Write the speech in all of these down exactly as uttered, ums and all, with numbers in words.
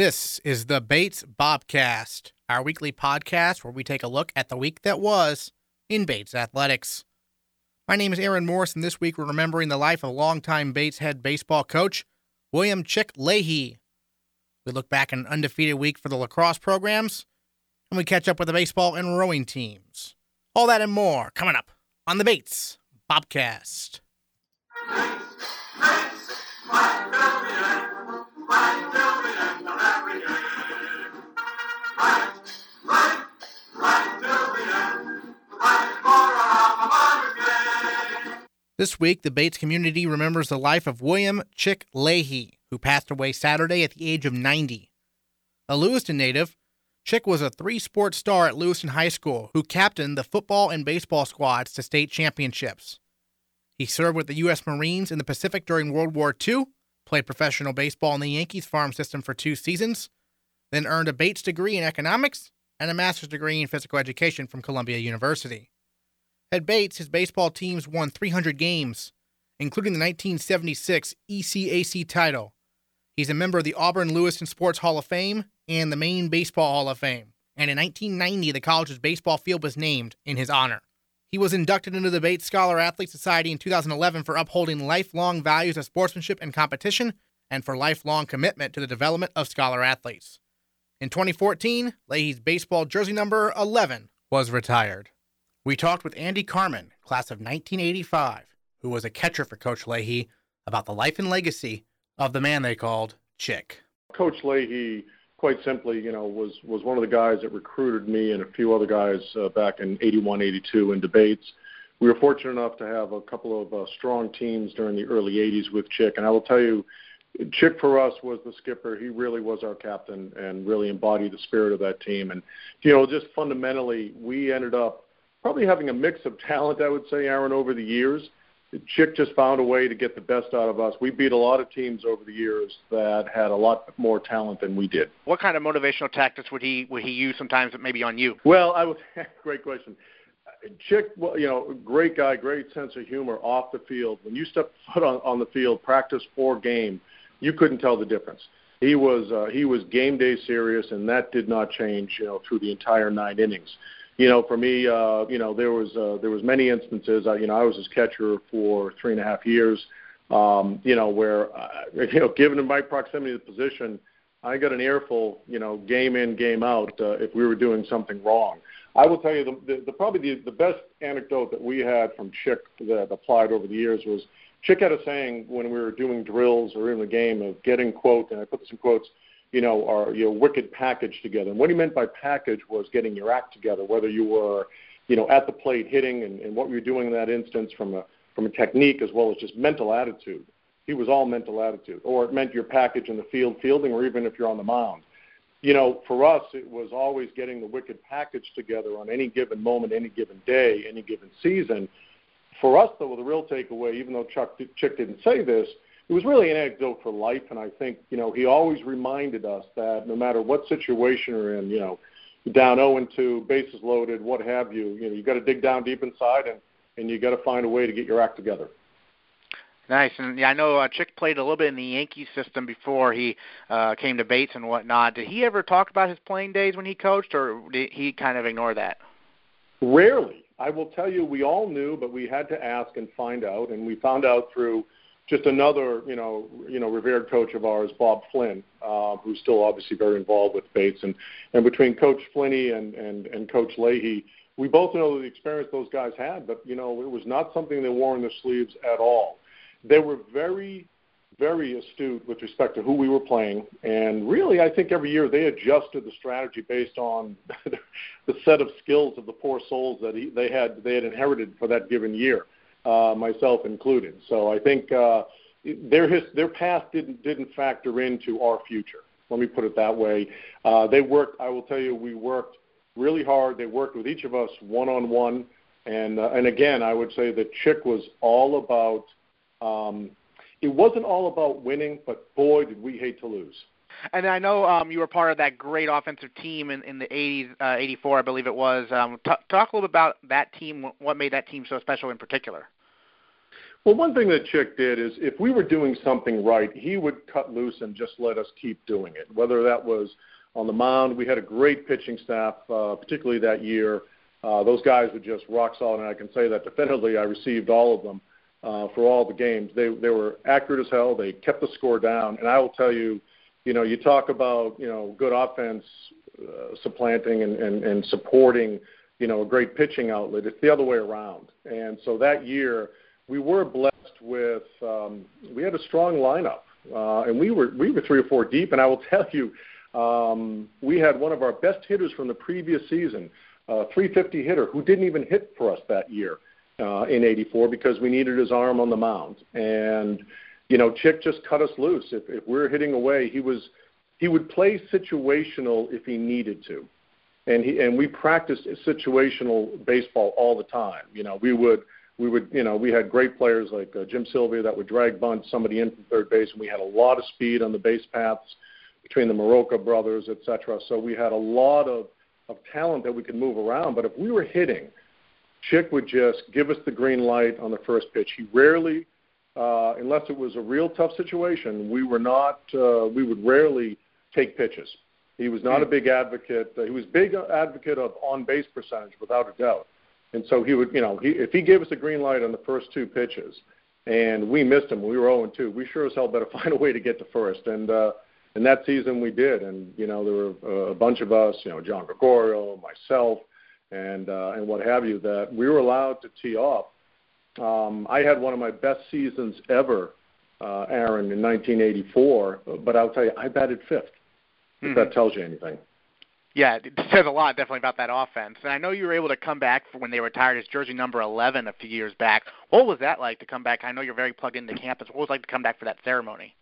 This is the Bates Bobcast, our weekly podcast where we take a look at the week that was in Bates athletics. My name is Aaron Morris, and this week we're remembering the life of longtime Bates head baseball coach, William Chick Leahey. We look back at an undefeated week for the lacrosse programs, and we catch up with the baseball and rowing teams. All that and more coming up on the Bates Bobcast. This week, the Bates community remembers the life of William Chick Leahey, who passed away Saturday at the age of ninety. A Lewiston native, Chick was a three-sport star at Lewiston High School who captained the football and baseball squads to state championships. He served with the U S Marines in the Pacific during World War Two, played professional baseball in the Yankees farm system for two seasons, then earned a Bates degree in economics and a master's degree in physical education from Columbia University. At Bates, his baseball teams won three hundred games, including the nineteen seventy-six E C A C title. He's a member of the Auburn Lewiston Sports Hall of Fame and the Maine Baseball Hall of Fame, and in nineteen ninety, the college's baseball field was named in his honor. He was inducted into the Bates Scholar Athlete Society in two thousand eleven for upholding lifelong values of sportsmanship and competition and for lifelong commitment to the development of scholar athletes. In twenty fourteen, Leahey's baseball jersey number eleven was retired. We talked with Andy Carmen, class of nineteen eighty-five, who was a catcher for Coach Leahey, about the life and legacy of the man they called Chick. Coach Leahey, quite simply, you know, was, was one of the guys that recruited me and a few other guys uh, back in eighty-one, eighty-two into Bates. We were fortunate enough to have a couple of uh, strong teams during the early eighties with Chick. And I will tell you, Chick for us was the skipper. He really was our captain and really embodied the spirit of that team. And, you know, just fundamentally, we ended up probably having a mix of talent, I would say, Aaron, over the years. Chick just found a way to get the best out of us. We beat a lot of teams over the years that had a lot more talent than we did. What kind of motivational tactics would he would he use sometimes that maybe on you? Well, I would, great question. Chick, well, you know, great guy, great sense of humor off the field. When you stepped foot on, on the field, practice or game, you couldn't tell the difference. He was uh, he was game day serious, and that did not change, you know, through the entire nine innings. You know, for me, uh, you know, there was uh, there was many instances. I, you know, I was his catcher for three and a half years. Um, you know, where uh, you know, given my proximity to the position, I got an earful. You know, game in, game out. Uh, if we were doing something wrong, I will tell you the, the, the probably the, the best anecdote that we had from Chick that applied over the years was Chick had a saying when we were doing drills or in the game of getting, quote, and I put this in quotes, you know, our, your wicked package together. And what he meant by package was getting your act together, whether you were, you know, at the plate hitting and, and what we were doing in that instance from a from a technique as well as just mental attitude. He was all mental attitude. Or it meant your package in the field, fielding, or even if you're on the mound. You know, for us, it was always getting the wicked package together on any given moment, any given day, any given season. For us, though, the real takeaway, even though Chuck, Chick didn't say this, it was really an anecdote for life, and I think, you know, he always reminded us that no matter what situation you're in, you know, down oh and two, bases loaded, what have you, you know, you got to dig down deep inside, and, and you got to find a way to get your act together. Nice, and yeah, I know uh, Chick played a little bit in the Yankee system before he uh, came to Bates and whatnot. Did he ever talk about his playing days when he coached, or did he kind of ignore that? Rarely. I will tell you, we all knew, but we had to ask and find out, and we found out through just another, you know, you know, revered coach of ours, Bob Flynn, uh, who's still obviously very involved with Bates. And, and between Coach Flinney and, and, and Coach Leahey, we both know the experience those guys had, but, you know, it was not something they wore on their sleeves at all. They were very, very astute with respect to who we were playing. And really, I think every year they adjusted the strategy based on the set of skills of the poor souls that he, they had they had inherited for that given year. Uh, myself included. So I think uh, their his, their past didn't didn't factor into our future. Let me put it that way. Uh, they worked. I will tell you, we worked really hard. They worked with each of us one on one, and uh, and again, I would say that Chick was all about. Um, it wasn't all about winning, but boy, did we hate to lose. And I know um, you were part of that great offensive team in, in the eighties, uh, eighty-four, I believe it was. Um, t- talk a little bit about that team, what made that team so special in particular. Well, one thing that Chick did is if we were doing something right, he would cut loose and just let us keep doing it, whether that was on the mound. We had a great pitching staff, uh, particularly that year. Uh, those guys were just rock solid, and I can say that definitively. I received all of them uh, for all the games. They they were accurate as hell. They kept the score down. And I will tell you, you know, you talk about, you know, good offense uh, supplanting and, and, and supporting, you know, a great pitching outlet. It's the other way around. And so that year we were blessed with um, – we had a strong lineup, uh, and we were we were three or four deep. And I will tell you, um, we had one of our best hitters from the previous season, a three fifty hitter who didn't even hit for us that year uh, in eighty-four because we needed his arm on the mound. And, you know, Chick just cut us loose. If, if we were hitting away, he was he would play situational if he needed to. And he and we practiced situational baseball all the time. You know, we would we would you know we had great players like uh, Jim Sylvia that would drag bunt somebody in from third base, and we had a lot of speed on the base paths between the Marocca brothers, et cetera. So we had a lot of of talent that we could move around. But if we were hitting, Chick would just give us the green light on the first pitch. He rarely, uh, unless it was a real tough situation, we were not, uh, we would rarely take pitches. He was not a big advocate. He was a big advocate of on-base percentage, without a doubt. And so he would, you know, he, if he gave us a green light on the first two pitches and we missed him, we were oh and two, we sure as hell better find a way to get to first. And, uh, And that season we did, and, you know, there were a bunch of us, you know, John Gregorio, myself, and uh, and what have you, that we were allowed to tee off. Um, I had one of my best seasons ever, uh, Aaron, in nineteen eighty-four, but I'll tell you, I batted fifth, if mm-hmm. that tells you anything. Yeah, it says a lot, definitely, about that offense. And I know you were able to come back for when they retired as jersey number eleven a few years back. What was that like to come back? I know you're very plugged into campus. What was it like to come back for that ceremony?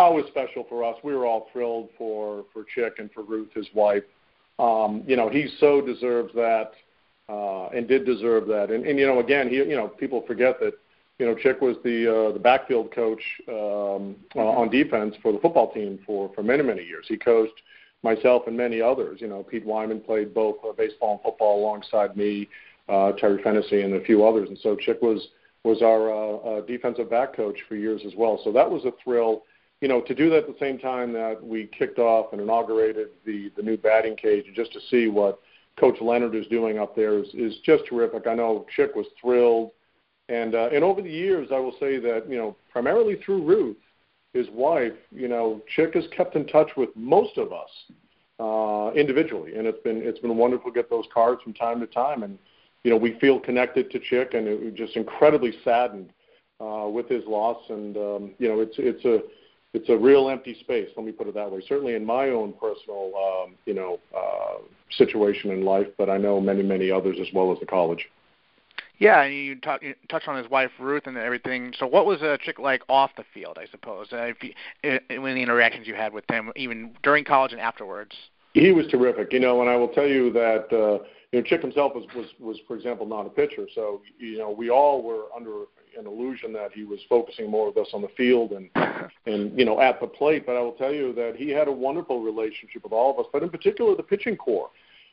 Oh, it was special for us. We were all thrilled for, for Chick and for Ruth, his wife. Um, you know, he so deserves that uh, and did deserve that. And, and, you know, again, he, you know, people forget that, you know, Chick was the uh, the backfield coach um, mm-hmm. on defense for the football team for, for many, many years. He coached myself and many others. You know, Pete Wyman played both uh, baseball and football alongside me, uh, Terry Fennessy, and a few others. And so Chick was, was our uh, uh, defensive back coach for years as well. So that was a thrill. You know, to do that at the same time that we kicked off and inaugurated the, the new batting cage, and just to see what Coach Leonard is doing up there is, is just terrific. I know Chick was thrilled. And uh, and over the years, I will say that, you know, primarily through Ruth, his wife, you know, Chick has kept in touch with most of us uh, individually. And it's been it's been wonderful to get those cards from time to time. And, you know, we feel connected to Chick, and it, just incredibly saddened uh, with his loss. And, um, you know, it's it's a – It's a real empty space, let me put it that way, certainly in my own personal, um, you know, uh, situation in life, but I know many, many others as well as the college. Yeah, and you, talk, you touched on his wife, Ruth, and everything. So what was uh, Chick like off the field, I suppose, uh, if you, in, in the interactions you had with him, even during college and afterwards? He was terrific, you know, and I will tell you that, uh, you know, Chick himself was, was, was, for example, not a pitcher. So, you know, we all were under an illusion that he was focusing more with us on the field and, and you know, at the plate. But I will tell you that he had a wonderful relationship with all of us, but in particular the pitching corps.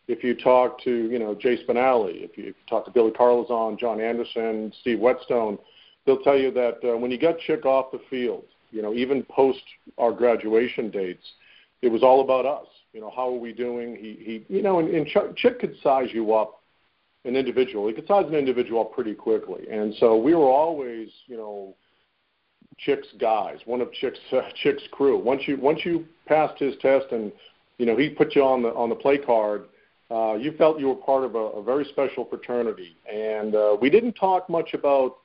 If you talk to, you know, Jay Spinelli, if you, if you talk to Billy Carlezon, John Anderson, Steve Whetstone, they'll tell you that uh, when you got Chick off the field, you know, even post our graduation dates, it was all about us. You know, how are we doing? He, he you know, and, and Chick could size you up, an individual. He could size an individual up pretty quickly. And so we were always, you know, Chick's guys, one of Chick's uh, Chick's crew. Once you once you passed his test and, you know, he put you on the on the play card, uh, you felt you were part of a, a very special fraternity. And uh, we didn't talk much about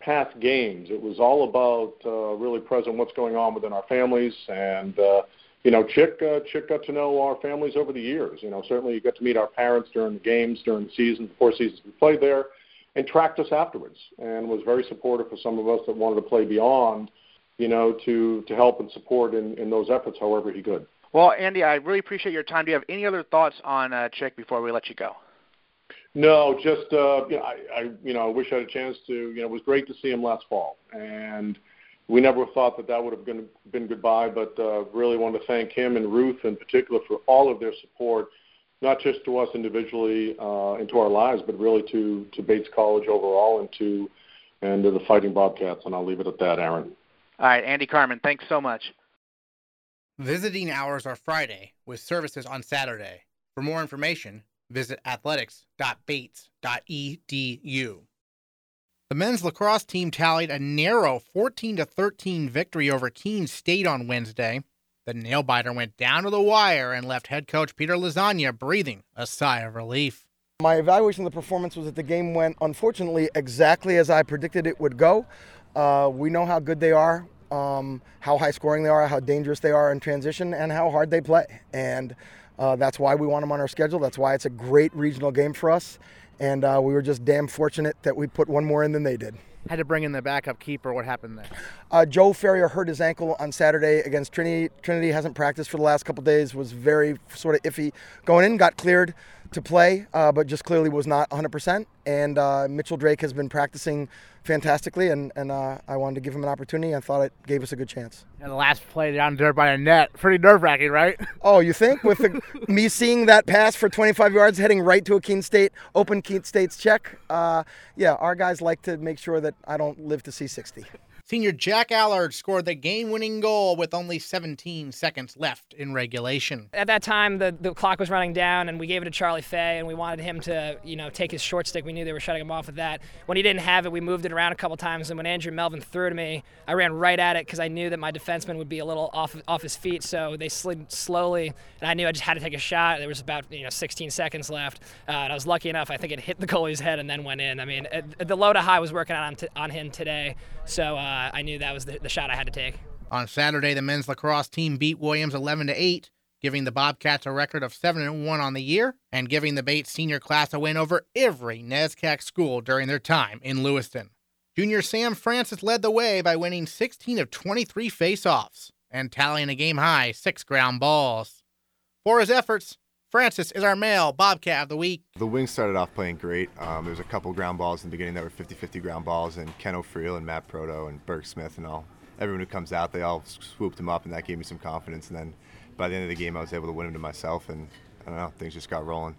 past games. It was all about uh, really present what's going on within our families and, uh You know, Chick uh, Chick got to know our families over the years. You know, certainly you got to meet our parents during the games, during the seasons, the four seasons we played there, and tracked us afterwards and was very supportive for some of us that wanted to play beyond, you know, to, to help and support in, in those efforts however he could. Well, Andy, I really appreciate your time. Do you have any other thoughts on uh, Chick before we let you go? No, just, uh, you know, I, I, you know, I wish I had a chance to, you know, it was great to see him last fall. And we never thought that that would have been, been goodbye, but uh, really want to thank him and Ruth in particular for all of their support, not just to us individually uh, and to our lives, but really to, to Bates College overall and to and to the Fighting Bobcats, and I'll leave it at that, Aaron. All right, Andy Carmen, thanks so much. Visiting hours are Friday, with services on Saturday. For more information, visit athletics dot bates dot e d u. The men's lacrosse team tallied a narrow fourteen to thirteen victory over Keene State on Wednesday. The nail-biter went down to the wire and left head coach Peter Lasagna breathing a sigh of relief. My evaluation of the performance was that the game went, unfortunately, exactly as I predicted it would go. Uh, we know how good they are, um, how high-scoring they are, how dangerous they are in transition, and how hard they play. And uh, that's why we want them on our schedule. That's why it's a great regional game for us. And uh, we were just damn fortunate that we put one more in than they did. Had to bring in the backup keeper. What happened there? Uh, Joe Ferrier hurt his ankle on Saturday against Trinity. Trinity hasn't practiced for the last couple days, was very sort of iffy going in, got cleared to play, uh, but just clearly was not one hundred percent. And uh, Mitchell Drake has been practicing fantastically, and, and uh, I wanted to give him an opportunity. I thought it gave us a good chance. And the last play down there by a net, pretty nerve-wracking, right? Oh, you think? With the, me seeing that pass for twenty-five yards, heading right to a Keene State, open Keene State's check, uh, yeah, our guys like to make sure that I don't live to see sixty. Senior Jack Allard scored the game-winning goal with only seventeen seconds left in regulation. At that time, the, the clock was running down, and we gave it to Charlie Fay, and we wanted him to, you know, take his short stick. We knew they were shutting him off with that. When he didn't have it, we moved it around a couple times, and when Andrew Melvin threw to me, I ran right at it because I knew that my defenseman would be a little off off his feet, so they slid slowly, and I knew I just had to take a shot. There was about, you know, sixteen seconds left, uh, and I was lucky enough. I think it hit the goalie's head and then went in. I mean, uh, the low to high was working on, t- on him today, so uh, Uh, I knew that was the, the shot I had to take. On Saturday, the men's lacrosse team beat Williams eleven to eight, giving the Bobcats a record of seven and one on the year and giving the Bates senior class a win over every NESCAC school during their time in Lewiston. Junior Sam Francis led the way by winning sixteen of twenty-three faceoffs and tallying a game-high six ground balls. For his efforts, Francis is our male Bobcat of the week. The Wings started off playing great. Um, there was a couple ground balls in the beginning that were fifty-fifty ground balls, and Ken O'Friel and Matt Proto and Burke Smith and all, everyone who comes out, they all swooped him up, and that gave me some confidence. And then by the end of the game, I was able to win him to myself, and I don't know, things just got rolling.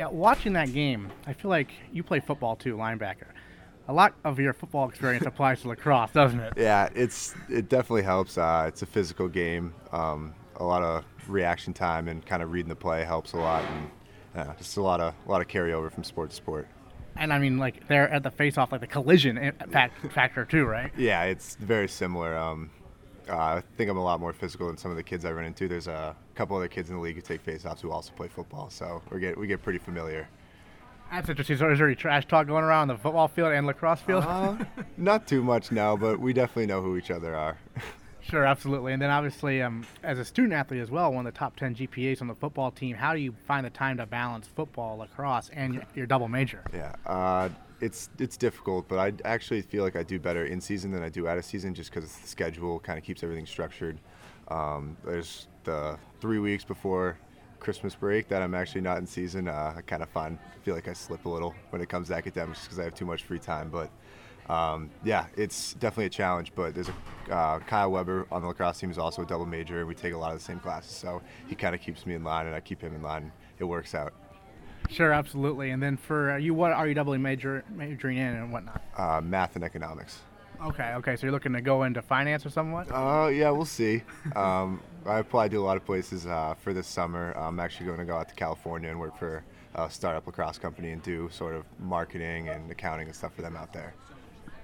Yeah, watching that game, I feel like you play football too, linebacker. A lot of your football experience applies to lacrosse, doesn't it? Yeah, it's it definitely helps. Uh, it's a physical game. Um, a lot of reaction time and kind of reading the play helps a lot, and uh, just a lot of a lot of carryover from sport to sport. And I mean, like they're at the face-off, like the collision factor too, right? Yeah, it's very similar. Um, uh, I think I'm a lot more physical than some of the kids I run into. There's a couple other kids in the league who take face-offs who also play football, so we get we get pretty familiar. That's interesting. So is there any trash talk going around the football field and lacrosse field? Uh, not too much now, but we definitely know who each other are. Sure, absolutely. And then obviously, um, as a student athlete as well, one of the top ten G P As on the football team, how do you find the time to balance football, lacrosse, and your, your double major? Yeah, uh, it's it's difficult, but I actually feel like I do better in season than I do out of season just because the schedule kind of keeps everything structured. Um, there's the three weeks before Christmas break that I'm actually not in season. Uh, I kind of find feel like I slip a little when it comes to academics because I have too much free time, but Um, yeah, it's definitely a challenge, but there's a, uh, Kyle Weber on the lacrosse team is also a double major, and we take a lot of the same classes, so he kind of keeps me in line, and I keep him in line. It works out. Sure, absolutely. And then for uh, you, what are you doubly major, majoring in and whatnot? Uh, math and economics. Okay, okay, so you're looking to go into finance or somewhat? Oh, uh, yeah, we'll see. um, I apply to a lot of places uh, for this summer. I'm actually going to go out to California and work for a startup lacrosse company and do sort of marketing and accounting and stuff for them out there.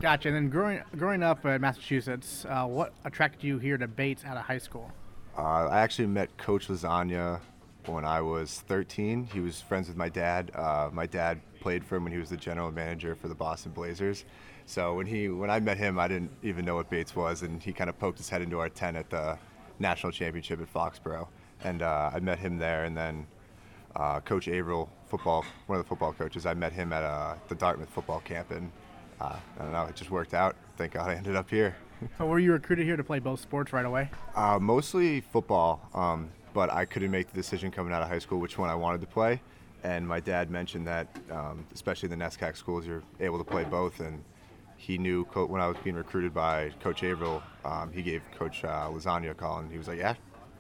Gotcha. And then growing growing up in Massachusetts, uh, what attracted you here to Bates out of high school? Uh, I actually met Coach Lasagna when I was thirteen. He was friends with my dad. Uh, my dad played for him when he was the general manager for the Boston Blazers. So when he when I met him, I didn't even know what Bates was, and he kind of poked his head into our tent at the national championship at Foxborough. And uh, I met him there, and then uh, Coach Averill, football, one of the football coaches, I met him at uh, the Dartmouth football camp. And Uh, I don't know, it just worked out. Thank God I ended up here. So were you recruited here to play both sports right away? Uh, mostly football, um, but I couldn't make the decision coming out of high school which one I wanted to play. And my dad mentioned that, um, especially in the NESCAC schools, you're able to play both. And he knew co- when I was being recruited by Coach Averill, um, he gave Coach uh, Lasagna a call, and he was like, yeah,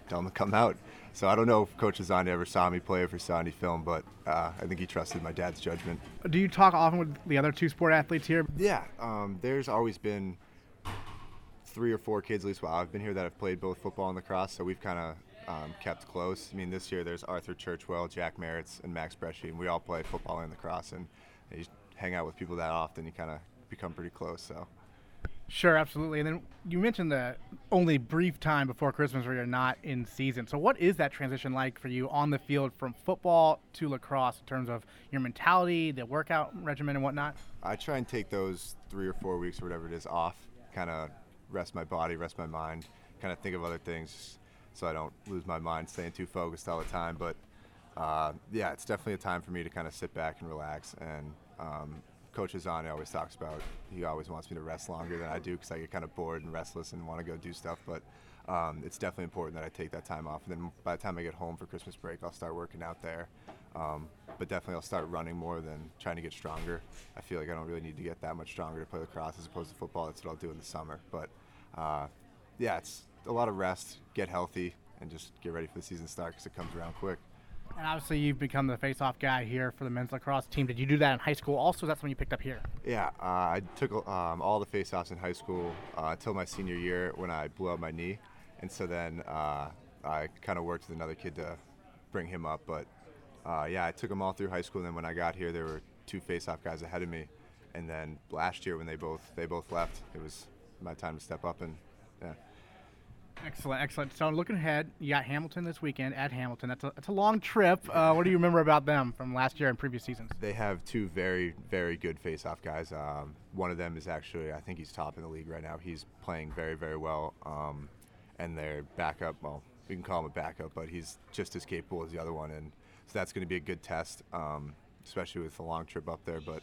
tell him to come out. So I don't know if Coach Lasagna ever saw me play or saw any film, but uh, I think he trusted my dad's judgment. Do you talk often with the other two sport athletes here? Yeah, um, there's always been three or four kids, at least while I've been here, that have played both football and lacrosse, so we've kind of um, kept close. I mean, this year there's Arthur Churchwell, Jack Merritts, and Max Bresci, and we all play football and lacrosse, and you hang out with people that often, you kind of become pretty close. So. Sure, absolutely. And then you mentioned the only brief time before Christmas where you're not in season. So what is that transition like for you on the field from football to lacrosse in terms of your mentality, the workout regimen and whatnot? I try and take those three or four weeks or whatever it is off, kind of rest my body, rest my mind, kind of think of other things so I don't lose my mind staying too focused all the time. But, uh, yeah, it's definitely a time for me to kind of sit back and relax. And um, Coach Lasagna always talks about, he always wants me to rest longer than I do because I get kind of bored and restless and want to go do stuff. But um, it's definitely important that I take that time off. And then by the time I get home for Christmas break, I'll start working out there. Um, but definitely I'll start running more than trying to get stronger. I feel like I don't really need to get that much stronger to play lacrosse as opposed to football. That's what I'll do in the summer. But uh, yeah, it's a lot of rest, get healthy, and just get ready for the season start because it comes around quick. And obviously you've become the face-off guy here for the men's lacrosse team. Did you do that in high school also? That's when you picked up here. Yeah, uh, I took um, all the face-offs in high school uh, until my senior year when I blew out my knee. And so then uh, I kind of worked with another kid to bring him up. But, uh, yeah, I took them all through high school. And then when I got here, there were two face-off guys ahead of me. And then last year when they both they both left, it was my time to step up and, yeah. Excellent, excellent. So looking ahead, you got Hamilton this weekend at Hamilton. That's a, that's a long trip. Uh, what do you remember about them from last year and previous seasons? They have two very, very good face-off guys. Um, one of them is actually, I think he's top in the league right now. He's playing very, very well. Um, and their backup, well, we can call him a backup, but he's just as capable as the other one. And so that's going to be a good test, um, especially with the long trip up there. But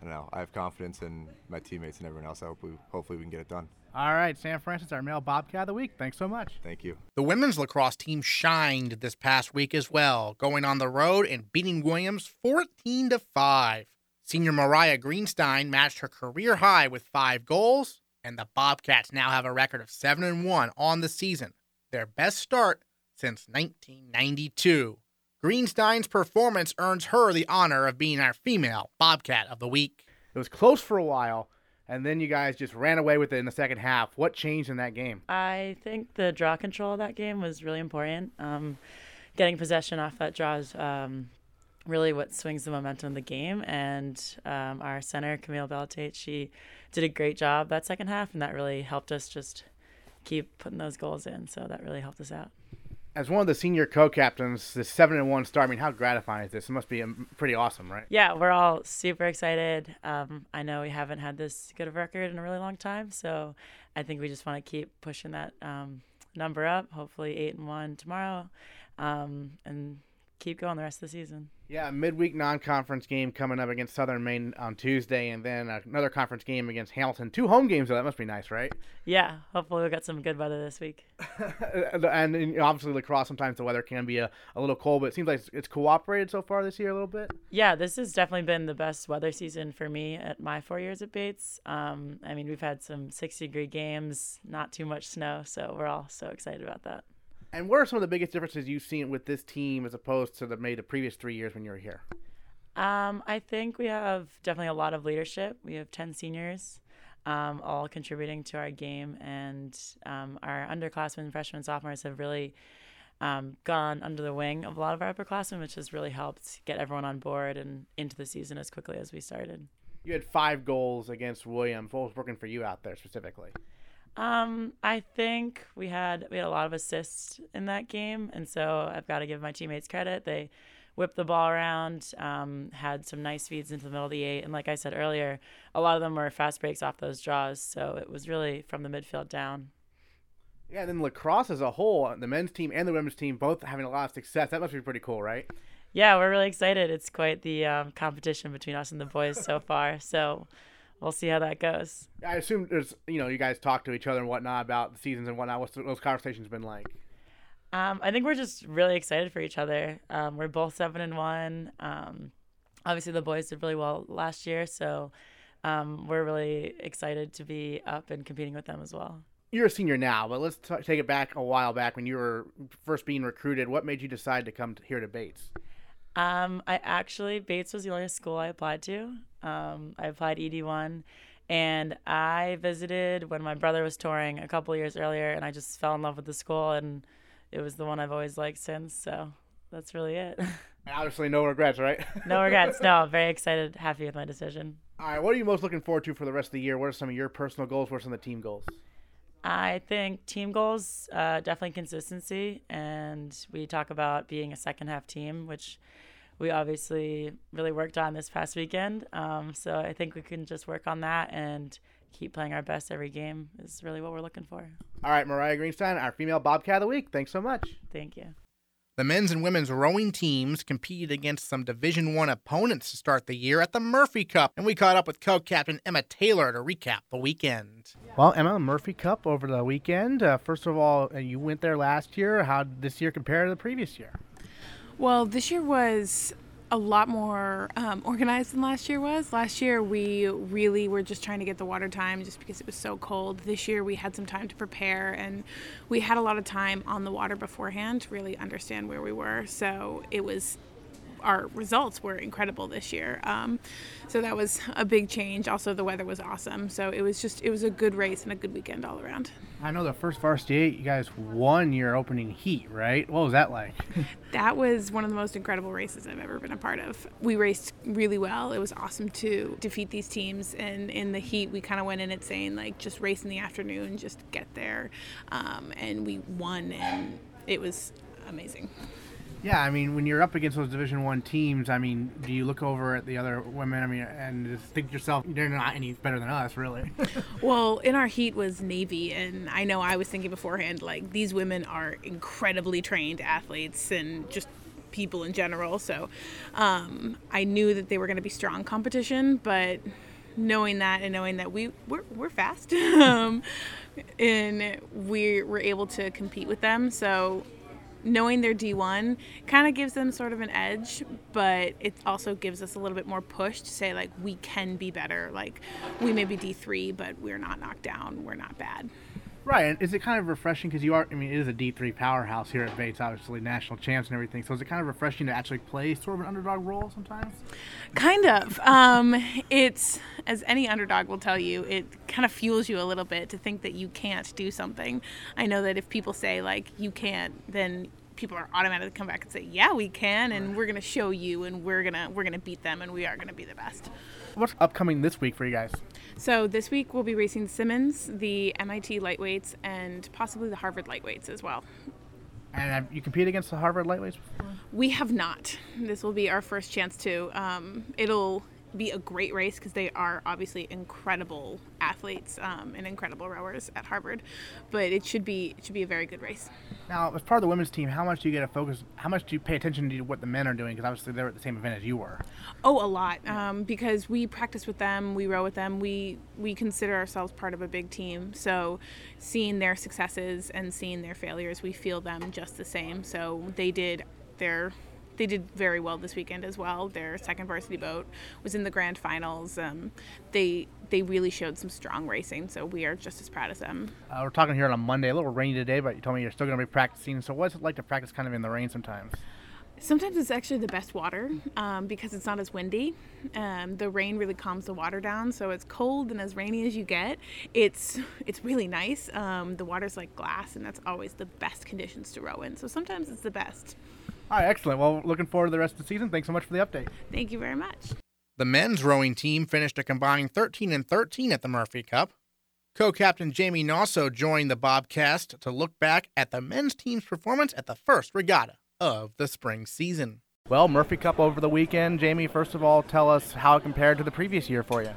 I don't know. I have confidence in my teammates and everyone else. I hope we, hopefully we can get it done. All right, Sam Francis, our male Bobcat of the week. Thanks so much. Thank you. The women's lacrosse team shined this past week as well, going on the road and beating Williams fourteen to five. Senior Mariah Greenstein matched her career high with five goals, and the Bobcats now have a record of seven and one on the season, their best start since nineteen ninety-two. Greenstein's performance earns her the honor of being our female Bobcat of the week. It was close for a while, and then you guys just ran away with it in the second half. What changed in that game? I think the draw control of that game was really important. Um, getting possession off that draw is um, really what swings the momentum of the game. And um, our center, Camille Bellatate, she did a great job that second half, and that really helped us just keep putting those goals in. So that really helped us out. As one of the senior co-captains, the seven and one start, I mean, how gratifying is this? It must be pretty awesome, right? Yeah, we're all super excited. Um, I know we haven't had this good of a record in a really long time, so I think we just want to keep pushing that um, number up, hopefully eight and one tomorrow, um, and keep going the rest of the season. Yeah, a midweek non-conference game coming up against Southern Maine on Tuesday, and then another conference game against Hamilton. Two home games, though. That must be nice, right? Yeah, hopefully we'll get some good weather this week. and, and obviously lacrosse, sometimes the weather can be a, a little cold, but it seems like it's, it's cooperated so far this year a little bit. Yeah, this has definitely been the best weather season for me at my four years at Bates. Um, I mean, we've had some sixty-degree games, not too much snow, so we're all so excited about that. And what are some of the biggest differences you've seen with this team as opposed to the maybe the previous three years when you were here? Um, I think we have definitely a lot of leadership. We have ten seniors, um, all contributing to our game, and um, our underclassmen, freshmen, sophomores have really um, gone under the wing of a lot of our upperclassmen, which has really helped get everyone on board and into the season as quickly as we started. You had five goals against Williams. What was working for you out there specifically? Um, I think we had we had a lot of assists in that game, and so I've got to give my teammates credit. They whipped the ball around, um, had some nice feeds into the middle of the eight, and like I said earlier, a lot of them were fast breaks off those draws, so it was really from the midfield down. Yeah, and then lacrosse as a whole, the men's team and the women's team both having a lot of success. That must be pretty cool, right? Yeah, we're really excited. It's quite the um, competition between us and the boys so far, so... We'll see how that goes. I assume there's, you know, you guys talk to each other and whatnot about the seasons and whatnot. What's those conversations been like? Um, I think we're just really excited for each other. Um, we're both seven and one. Um, obviously, the boys did really well last year, so um, we're really excited to be up and competing with them as well. you're a senior now, but let's t- take it back a while back when you were first being recruited. What made you decide to come to, here to Bates? Um, I actually, Bates was the only school I applied to. Um, I applied E D one, and I visited when my brother was touring a couple years earlier, and I just fell in love with the school, and it was the one I've always liked since, so that's really it. Obviously, no regrets, right? No regrets, no. Very excited, happy with my decision. All right, what are you most looking forward to for the rest of the year? What are some of your personal goals? What are some of the team goals? I think team goals, uh, definitely consistency, and we talk about being a second-half team, which we obviously really worked on this past weekend. Um, so I think we can just work on that and keep playing our best every game is really what we're looking for. All right, Mariah Greenstein, our Female Bobcat of the Week. Thanks so much. Thank you. The men's and women's rowing teams competed against some Division One opponents to start the year at the Murphy Cup, and we caught up with co-captain Emma Taylor to recap the weekend. Well, Emma, Murphy Cup over the weekend. Uh, first of all, you went there last year. How did this year compare to the previous year? Well, this year was a lot more um, organized than last year was. Last year we really were just trying to get the water time just because it was so cold. This year we had some time to prepare, and we had a lot of time on the water beforehand to really understand where we were. So it was, our results were incredible this year. Um, so that was a big change. Also, the weather was awesome. So it was just, it was a good race and a good weekend all around. I know the first Varsity eight, you guys won your opening heat, right? What was that like? That was one of the most incredible races I've ever been a part of. We raced really well. It was awesome to defeat these teams. And in the heat, we kind of went in it saying, like, just race in the afternoon, just get there. Um, and we won, and it was amazing. Yeah, I mean, when you're up against those Division One teams, I mean, do you look over at the other women, I mean, and just think to yourself, they're not any better than us, really? Well, in our heat was Navy, and I know I was thinking beforehand, like, these women are incredibly trained athletes and just people in general, so um, I knew that they were going to be strong competition, but knowing that and knowing that we, we're, we're fast, um, and we were able to compete with them, so knowing they're D one kind of gives them sort of an edge, but it also gives us a little bit more push to say, like, we can be better. Like, we may be D three, but we're not knocked down. We're not bad. Right. And is it kind of refreshing because you are, I mean, it is a D three powerhouse here at Bates, obviously, national champs and everything. So is it kind of refreshing to actually play sort of an underdog role sometimes? Kind of. Um, it's, as any underdog will tell you, it kind of fuels you a little bit to think that you can't do something. I know that if people say, like, you can't, then people are automatically come back and say, yeah, we can, and right. We're going to show you, and we're going to we're gonna beat them, and we are going to be the best. What's upcoming this week for you guys? So this week we'll be racing Simmons, the M I T lightweights, and possibly the Harvard lightweights as well. And have you competed against the Harvard lightweights before? We have not. This will be our first chance to. Um, it'll be a great race because they are obviously incredible athletes um, and incredible rowers at Harvard, but it should be it should be a very good race. Now, as part of the women's team, how much do you get to focus? How much do you pay attention to what the men are doing? Because obviously they're at the same event as you were. Oh, a lot, um, because we practice with them, we row with them, we we consider ourselves part of a big team. So, seeing their successes and seeing their failures, we feel them just the same. So they did their. They did very well this weekend as well. Their second varsity boat was in the grand finals. Um, they they really showed some strong racing, so we are just as proud as them. Uh, we're talking here on a Monday, a little rainy today, but you told me you're still going to be practicing. So what's it like to practice kind of in the rain sometimes? Sometimes it's actually the best water um, because it's not as windy. Um, the rain really calms the water down, so it's cold and as rainy as you get. It's it's really nice. Um, the water's like glass, and that's always the best conditions to row in. So sometimes it's the best. All right, excellent. Well, looking forward to the rest of the season. Thanks so much for the update. Thank you very much. The men's rowing team finished a combined thirteen and thirteen at the Murphy Cup. Co-captain Jamie Nasso joined the Bobcast to look back at the men's team's performance at the first regatta of the spring season. Well, Murphy Cup over the weekend. Jamie, first of all, tell us how it compared to the previous year for you.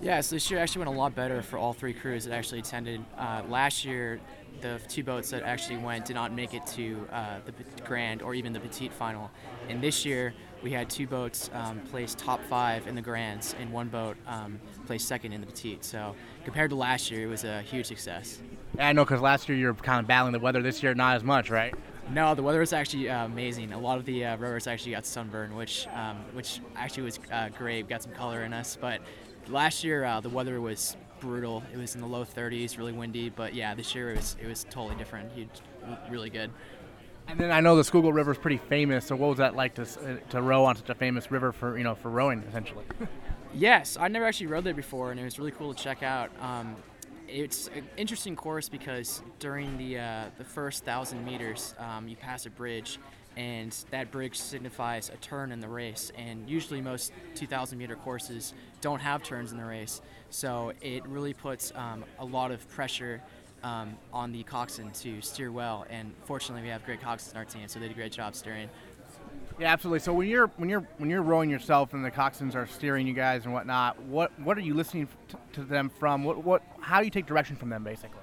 Yeah, so this year actually went a lot better for all three crews that actually attended. Uh, last year, the two boats that actually went did not make it to uh, the Grand or even the Petite Final. And this year, we had two boats um, place top five in the Grands and one boat um, place second in the Petite. So compared to last year, it was a huge success. Yeah, I know, because last year you were kind of battling the weather. This year, not as much, right? No, the weather was actually uh, amazing. A lot of the uh, rowers actually got sunburn, which um, which actually was uh, great. We got some color in us, but last year uh, the weather was brutal. It was in the low thirties, really windy. But yeah, this year it was it was totally different. It was really good. And then I know the Schuylkill River is pretty famous. So what was that like to to row on such a famous river for you know for rowing essentially? Yes, I never actually rowed there before, and it was really cool to check out. Um, it's an interesting course because during the uh, the first thousand meters, um, you pass a bridge. And that bridge signifies a turn in the race. And usually most two thousand meter courses don't have turns in the race. So it really puts um, a lot of pressure um, on the coxswain to steer well. And fortunately, we have great coxswains in our team, so they did a great job steering. Yeah, absolutely. So when you're when you're when you're rowing yourself and the coxswains are steering you guys and whatnot, what what are you listening to, to them from? What what how do you take direction from them basically?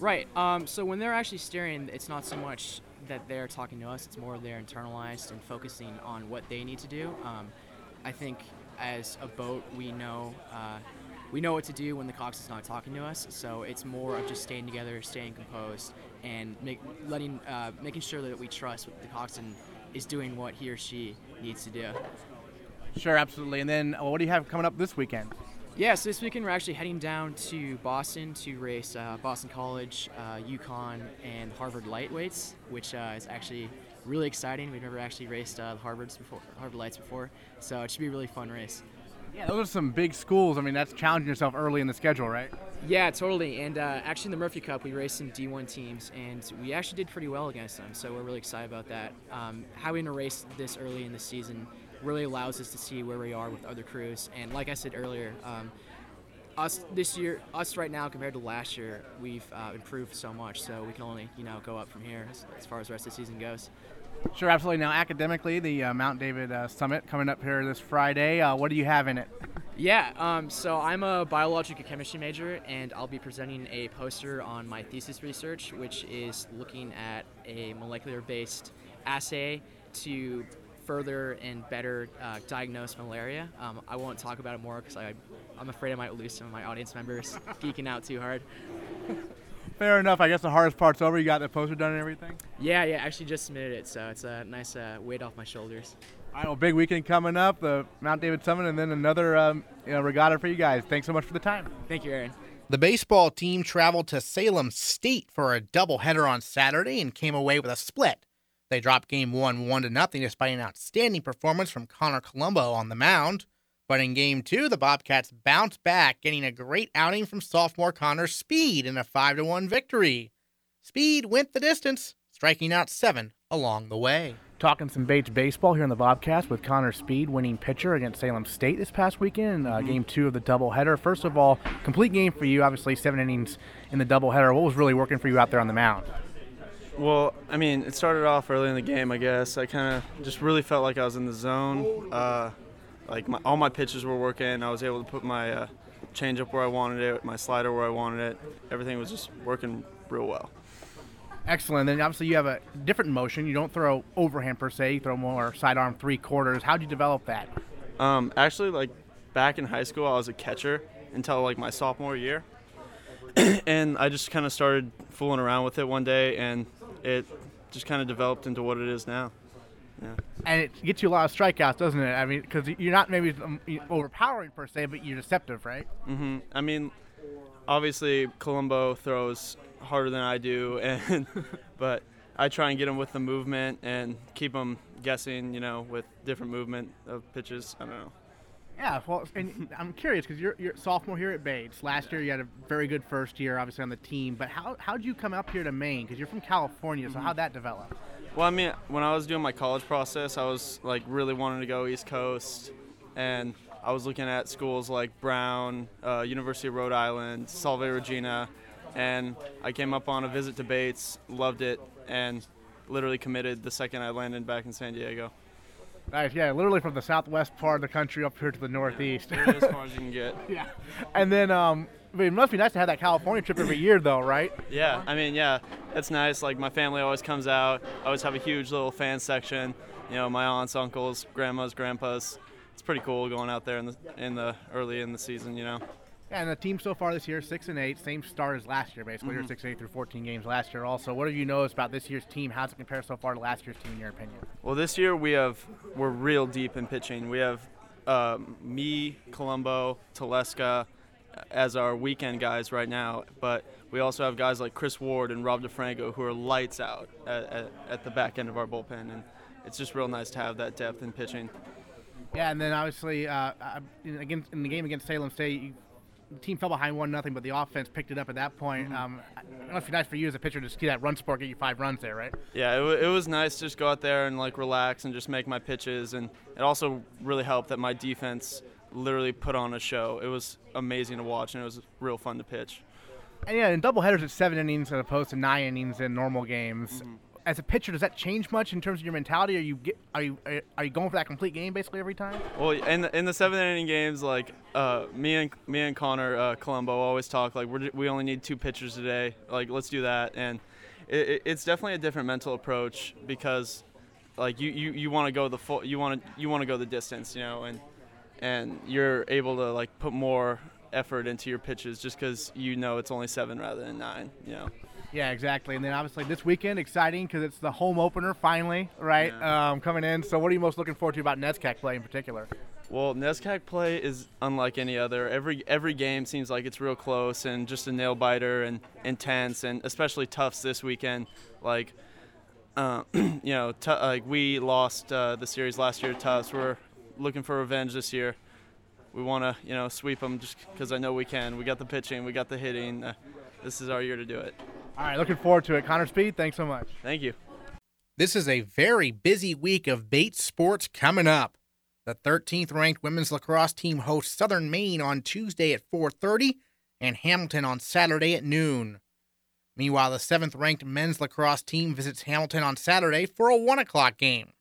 Right. Um, so when they're actually steering, it's not so much that they're talking to us, it's more they're internalized and focusing on what they need to do. Um, I think as a boat, we know uh, we know what to do when the coxswain's not talking to us, so it's more of just staying together, staying composed, and make, letting uh, making sure that we trust the coxswain is doing what he or she needs to do. Sure, absolutely. And then what do you have coming up this weekend? Yeah, so this weekend we're actually heading down to Boston to race uh, Boston College, uh, UConn, and Harvard Lightweights, which uh, is actually really exciting. We've never actually raced uh, the Harvards before, Harvard Lights before, so it should be a really fun race. Yeah, those are some big schools. I mean, that's challenging yourself early in the schedule, right? Yeah, totally. And uh, actually in the Murphy Cup, we raced some D one teams, and we actually did pretty well against them, so we're really excited about that. Um, having a race this early in the season really allows us to see where we are with other crews. And like I said earlier, um, us this year, us right now compared to last year, we've uh, improved so much. So we can only, you know, go up from here as, as far as the rest of the season goes. Sure, absolutely. Now, academically, the uh, Mount David uh, Summit coming up here this Friday. Uh, what do you have in it? Yeah, um, so I'm a biological chemistry major, and I'll be presenting a poster on my thesis research, which is looking at a molecular-based assay to further and better uh, diagnose malaria. Um, I won't talk about it more because I'm afraid I might lose some of my audience members geeking out too hard. Fair enough. I guess the hardest part's over. You got the poster done and everything? Yeah, yeah. I actually just submitted it, so it's a nice uh, weight off my shoulders. All right, well, big weekend coming up, the Mount David Summit, and then another um, you know, regatta for you guys. Thanks so much for the time. Thank you, Aaron. The baseball team traveled to Salem State for a doubleheader on Saturday and came away with a split. They dropped game one, one to nothing, despite an outstanding performance from Connor Colombo on the mound. But in game two, the Bobcats bounced back, getting a great outing from sophomore Connor Speed in a five to one victory. Speed went the distance, striking out seven along the way. Talking some Bates baseball here on the Bobcast with Connor Speed, winning pitcher against Salem State this past weekend. Uh, mm-hmm. Game two of the doubleheader. First of all, complete game for you, obviously seven innings in the doubleheader. What was really working for you out there on the mound? Well, I mean, it started off early in the game, I guess. I kind of just really felt like I was in the zone. Uh, like, my, all my pitches were working. I was able to put my uh, changeup where I wanted it, my slider where I wanted it. Everything was just working real well. Excellent. Then, obviously, you have a different motion. You don't throw overhand, per se. You throw more sidearm three-quarters. How'd you develop that? Um, actually, like, back in high school, I was a catcher until, like, my sophomore year. And I just kind of started fooling around with it one day, and it just kind of developed into what it is now. Yeah. And it gets you a lot of strikeouts, doesn't it? I mean, because you're not maybe overpowering per se, but you're deceptive, right? Mm-hmm. I mean, obviously Colombo throws harder than I do, and but I try and get him with the movement and keep him guessing, you know, with different movement of pitches. I don't know. Yeah, well, and I'm curious because you're, you're a sophomore here at Bates. Last year you had a very good first year, obviously, on the team. But how how'd you come up here to Maine? Because you're from California, so mm-hmm. how'd that develop? Well, I mean, when I was doing my college process, I was, like, really wanting to go East Coast. And I was looking at schools like Brown, uh, University of Rhode Island, Salve Regina. And I came up on a visit to Bates, loved it, and literally committed the second I landed back in San Diego. Nice, yeah, literally from the southwest part of the country up here to the northeast. Yeah, as far as you can get. Yeah, and then um, I mean, it must be nice to have that California trip every year, though, right? Yeah, I mean, yeah, it's nice. Like, my family always comes out. I always have a huge little fan section. You know, my aunts, uncles, grandmas, grandpas. It's pretty cool going out there in the in the early in the season, you know. Yeah, and the team so far this year, six and eight, same start as last year, basically. Mm-hmm. You're six and eight through fourteen games last year. Also, what have you noticed about this year's team? How does it compare so far to last year's team, in your opinion? Well, this year we have we're real deep in pitching. We have uh, me, Colombo, Teleska, as our weekend guys right now, but we also have guys like Chris Ward and Rob DeFranco who are lights out at, at, at the back end of our bullpen, and it's just real nice to have that depth in pitching. Yeah, and then obviously uh, against, in the game against Salem State, you, the team fell behind one nothing, but the offense picked it up at that point. Mm-hmm. Um, I don't know if it's nice for you as a pitcher to see that run support get you five runs there, right? Yeah, it, w- it was nice to just go out there and like relax and just make my pitches, and it also really helped that my defense literally put on a show. It was amazing to watch, and it was real fun to pitch. And yeah, in doubleheaders, it's seven innings as opposed to nine innings in normal games. Mm-hmm. As a pitcher, does that change much in terms of your mentality? Are you get, are you are you going for that complete game basically every time? Well, in the, in the seventh inning games, like uh, me and me and Connor uh, Colombo always talk like we we only need two pitchers today. Like let's do that, and it, it's definitely a different mental approach because like you, you, you want to go the full you want to you want to go the distance, you know, and and you're able to like put more effort into your pitches just because you know it's only seven rather than nine, you know. Yeah, exactly. And then obviously this weekend, exciting because it's the home opener finally, right, yeah. um, coming in. So what are you most looking forward to about NESCAC play in particular? Well, NESCAC play is unlike any other. Every every game seems like it's real close and just a nail-biter and intense, and especially Tufts this weekend. Like, uh, you know, t- like we lost uh, the series last year to Tufts. We're looking for revenge this year. We want to, you know, sweep them just because I know we can. We got the pitching. We got the hitting. Uh, this is our year to do it. All right, looking forward to it. Connor Speed, thanks so much. Thank you. This is a very busy week of Bates sports coming up. The thirteenth-ranked women's lacrosse team hosts Southern Maine on Tuesday at four thirty and Hamilton on Saturday at noon. Meanwhile, the seventh-ranked men's lacrosse team visits Hamilton on Saturday for a one o'clock game.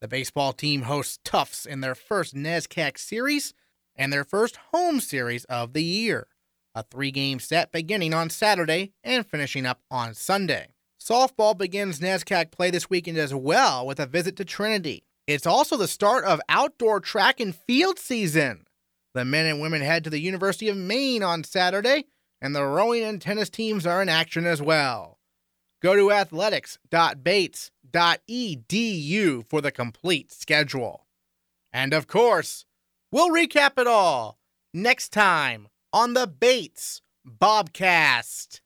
The baseball team hosts Tufts in their first NESCAC series and their first home series of the year. A three-game set beginning on Saturday and finishing up on Sunday. Softball begins NESCAC play this weekend as well with a visit to Trinity. It's also the start of outdoor track and field season. The men and women head to the University of Maine on Saturday, and the rowing and tennis teams are in action as well. Go to athletics dot bates dot e d u for the complete schedule. And of course, we'll recap it all next time on the Bates Bobcast.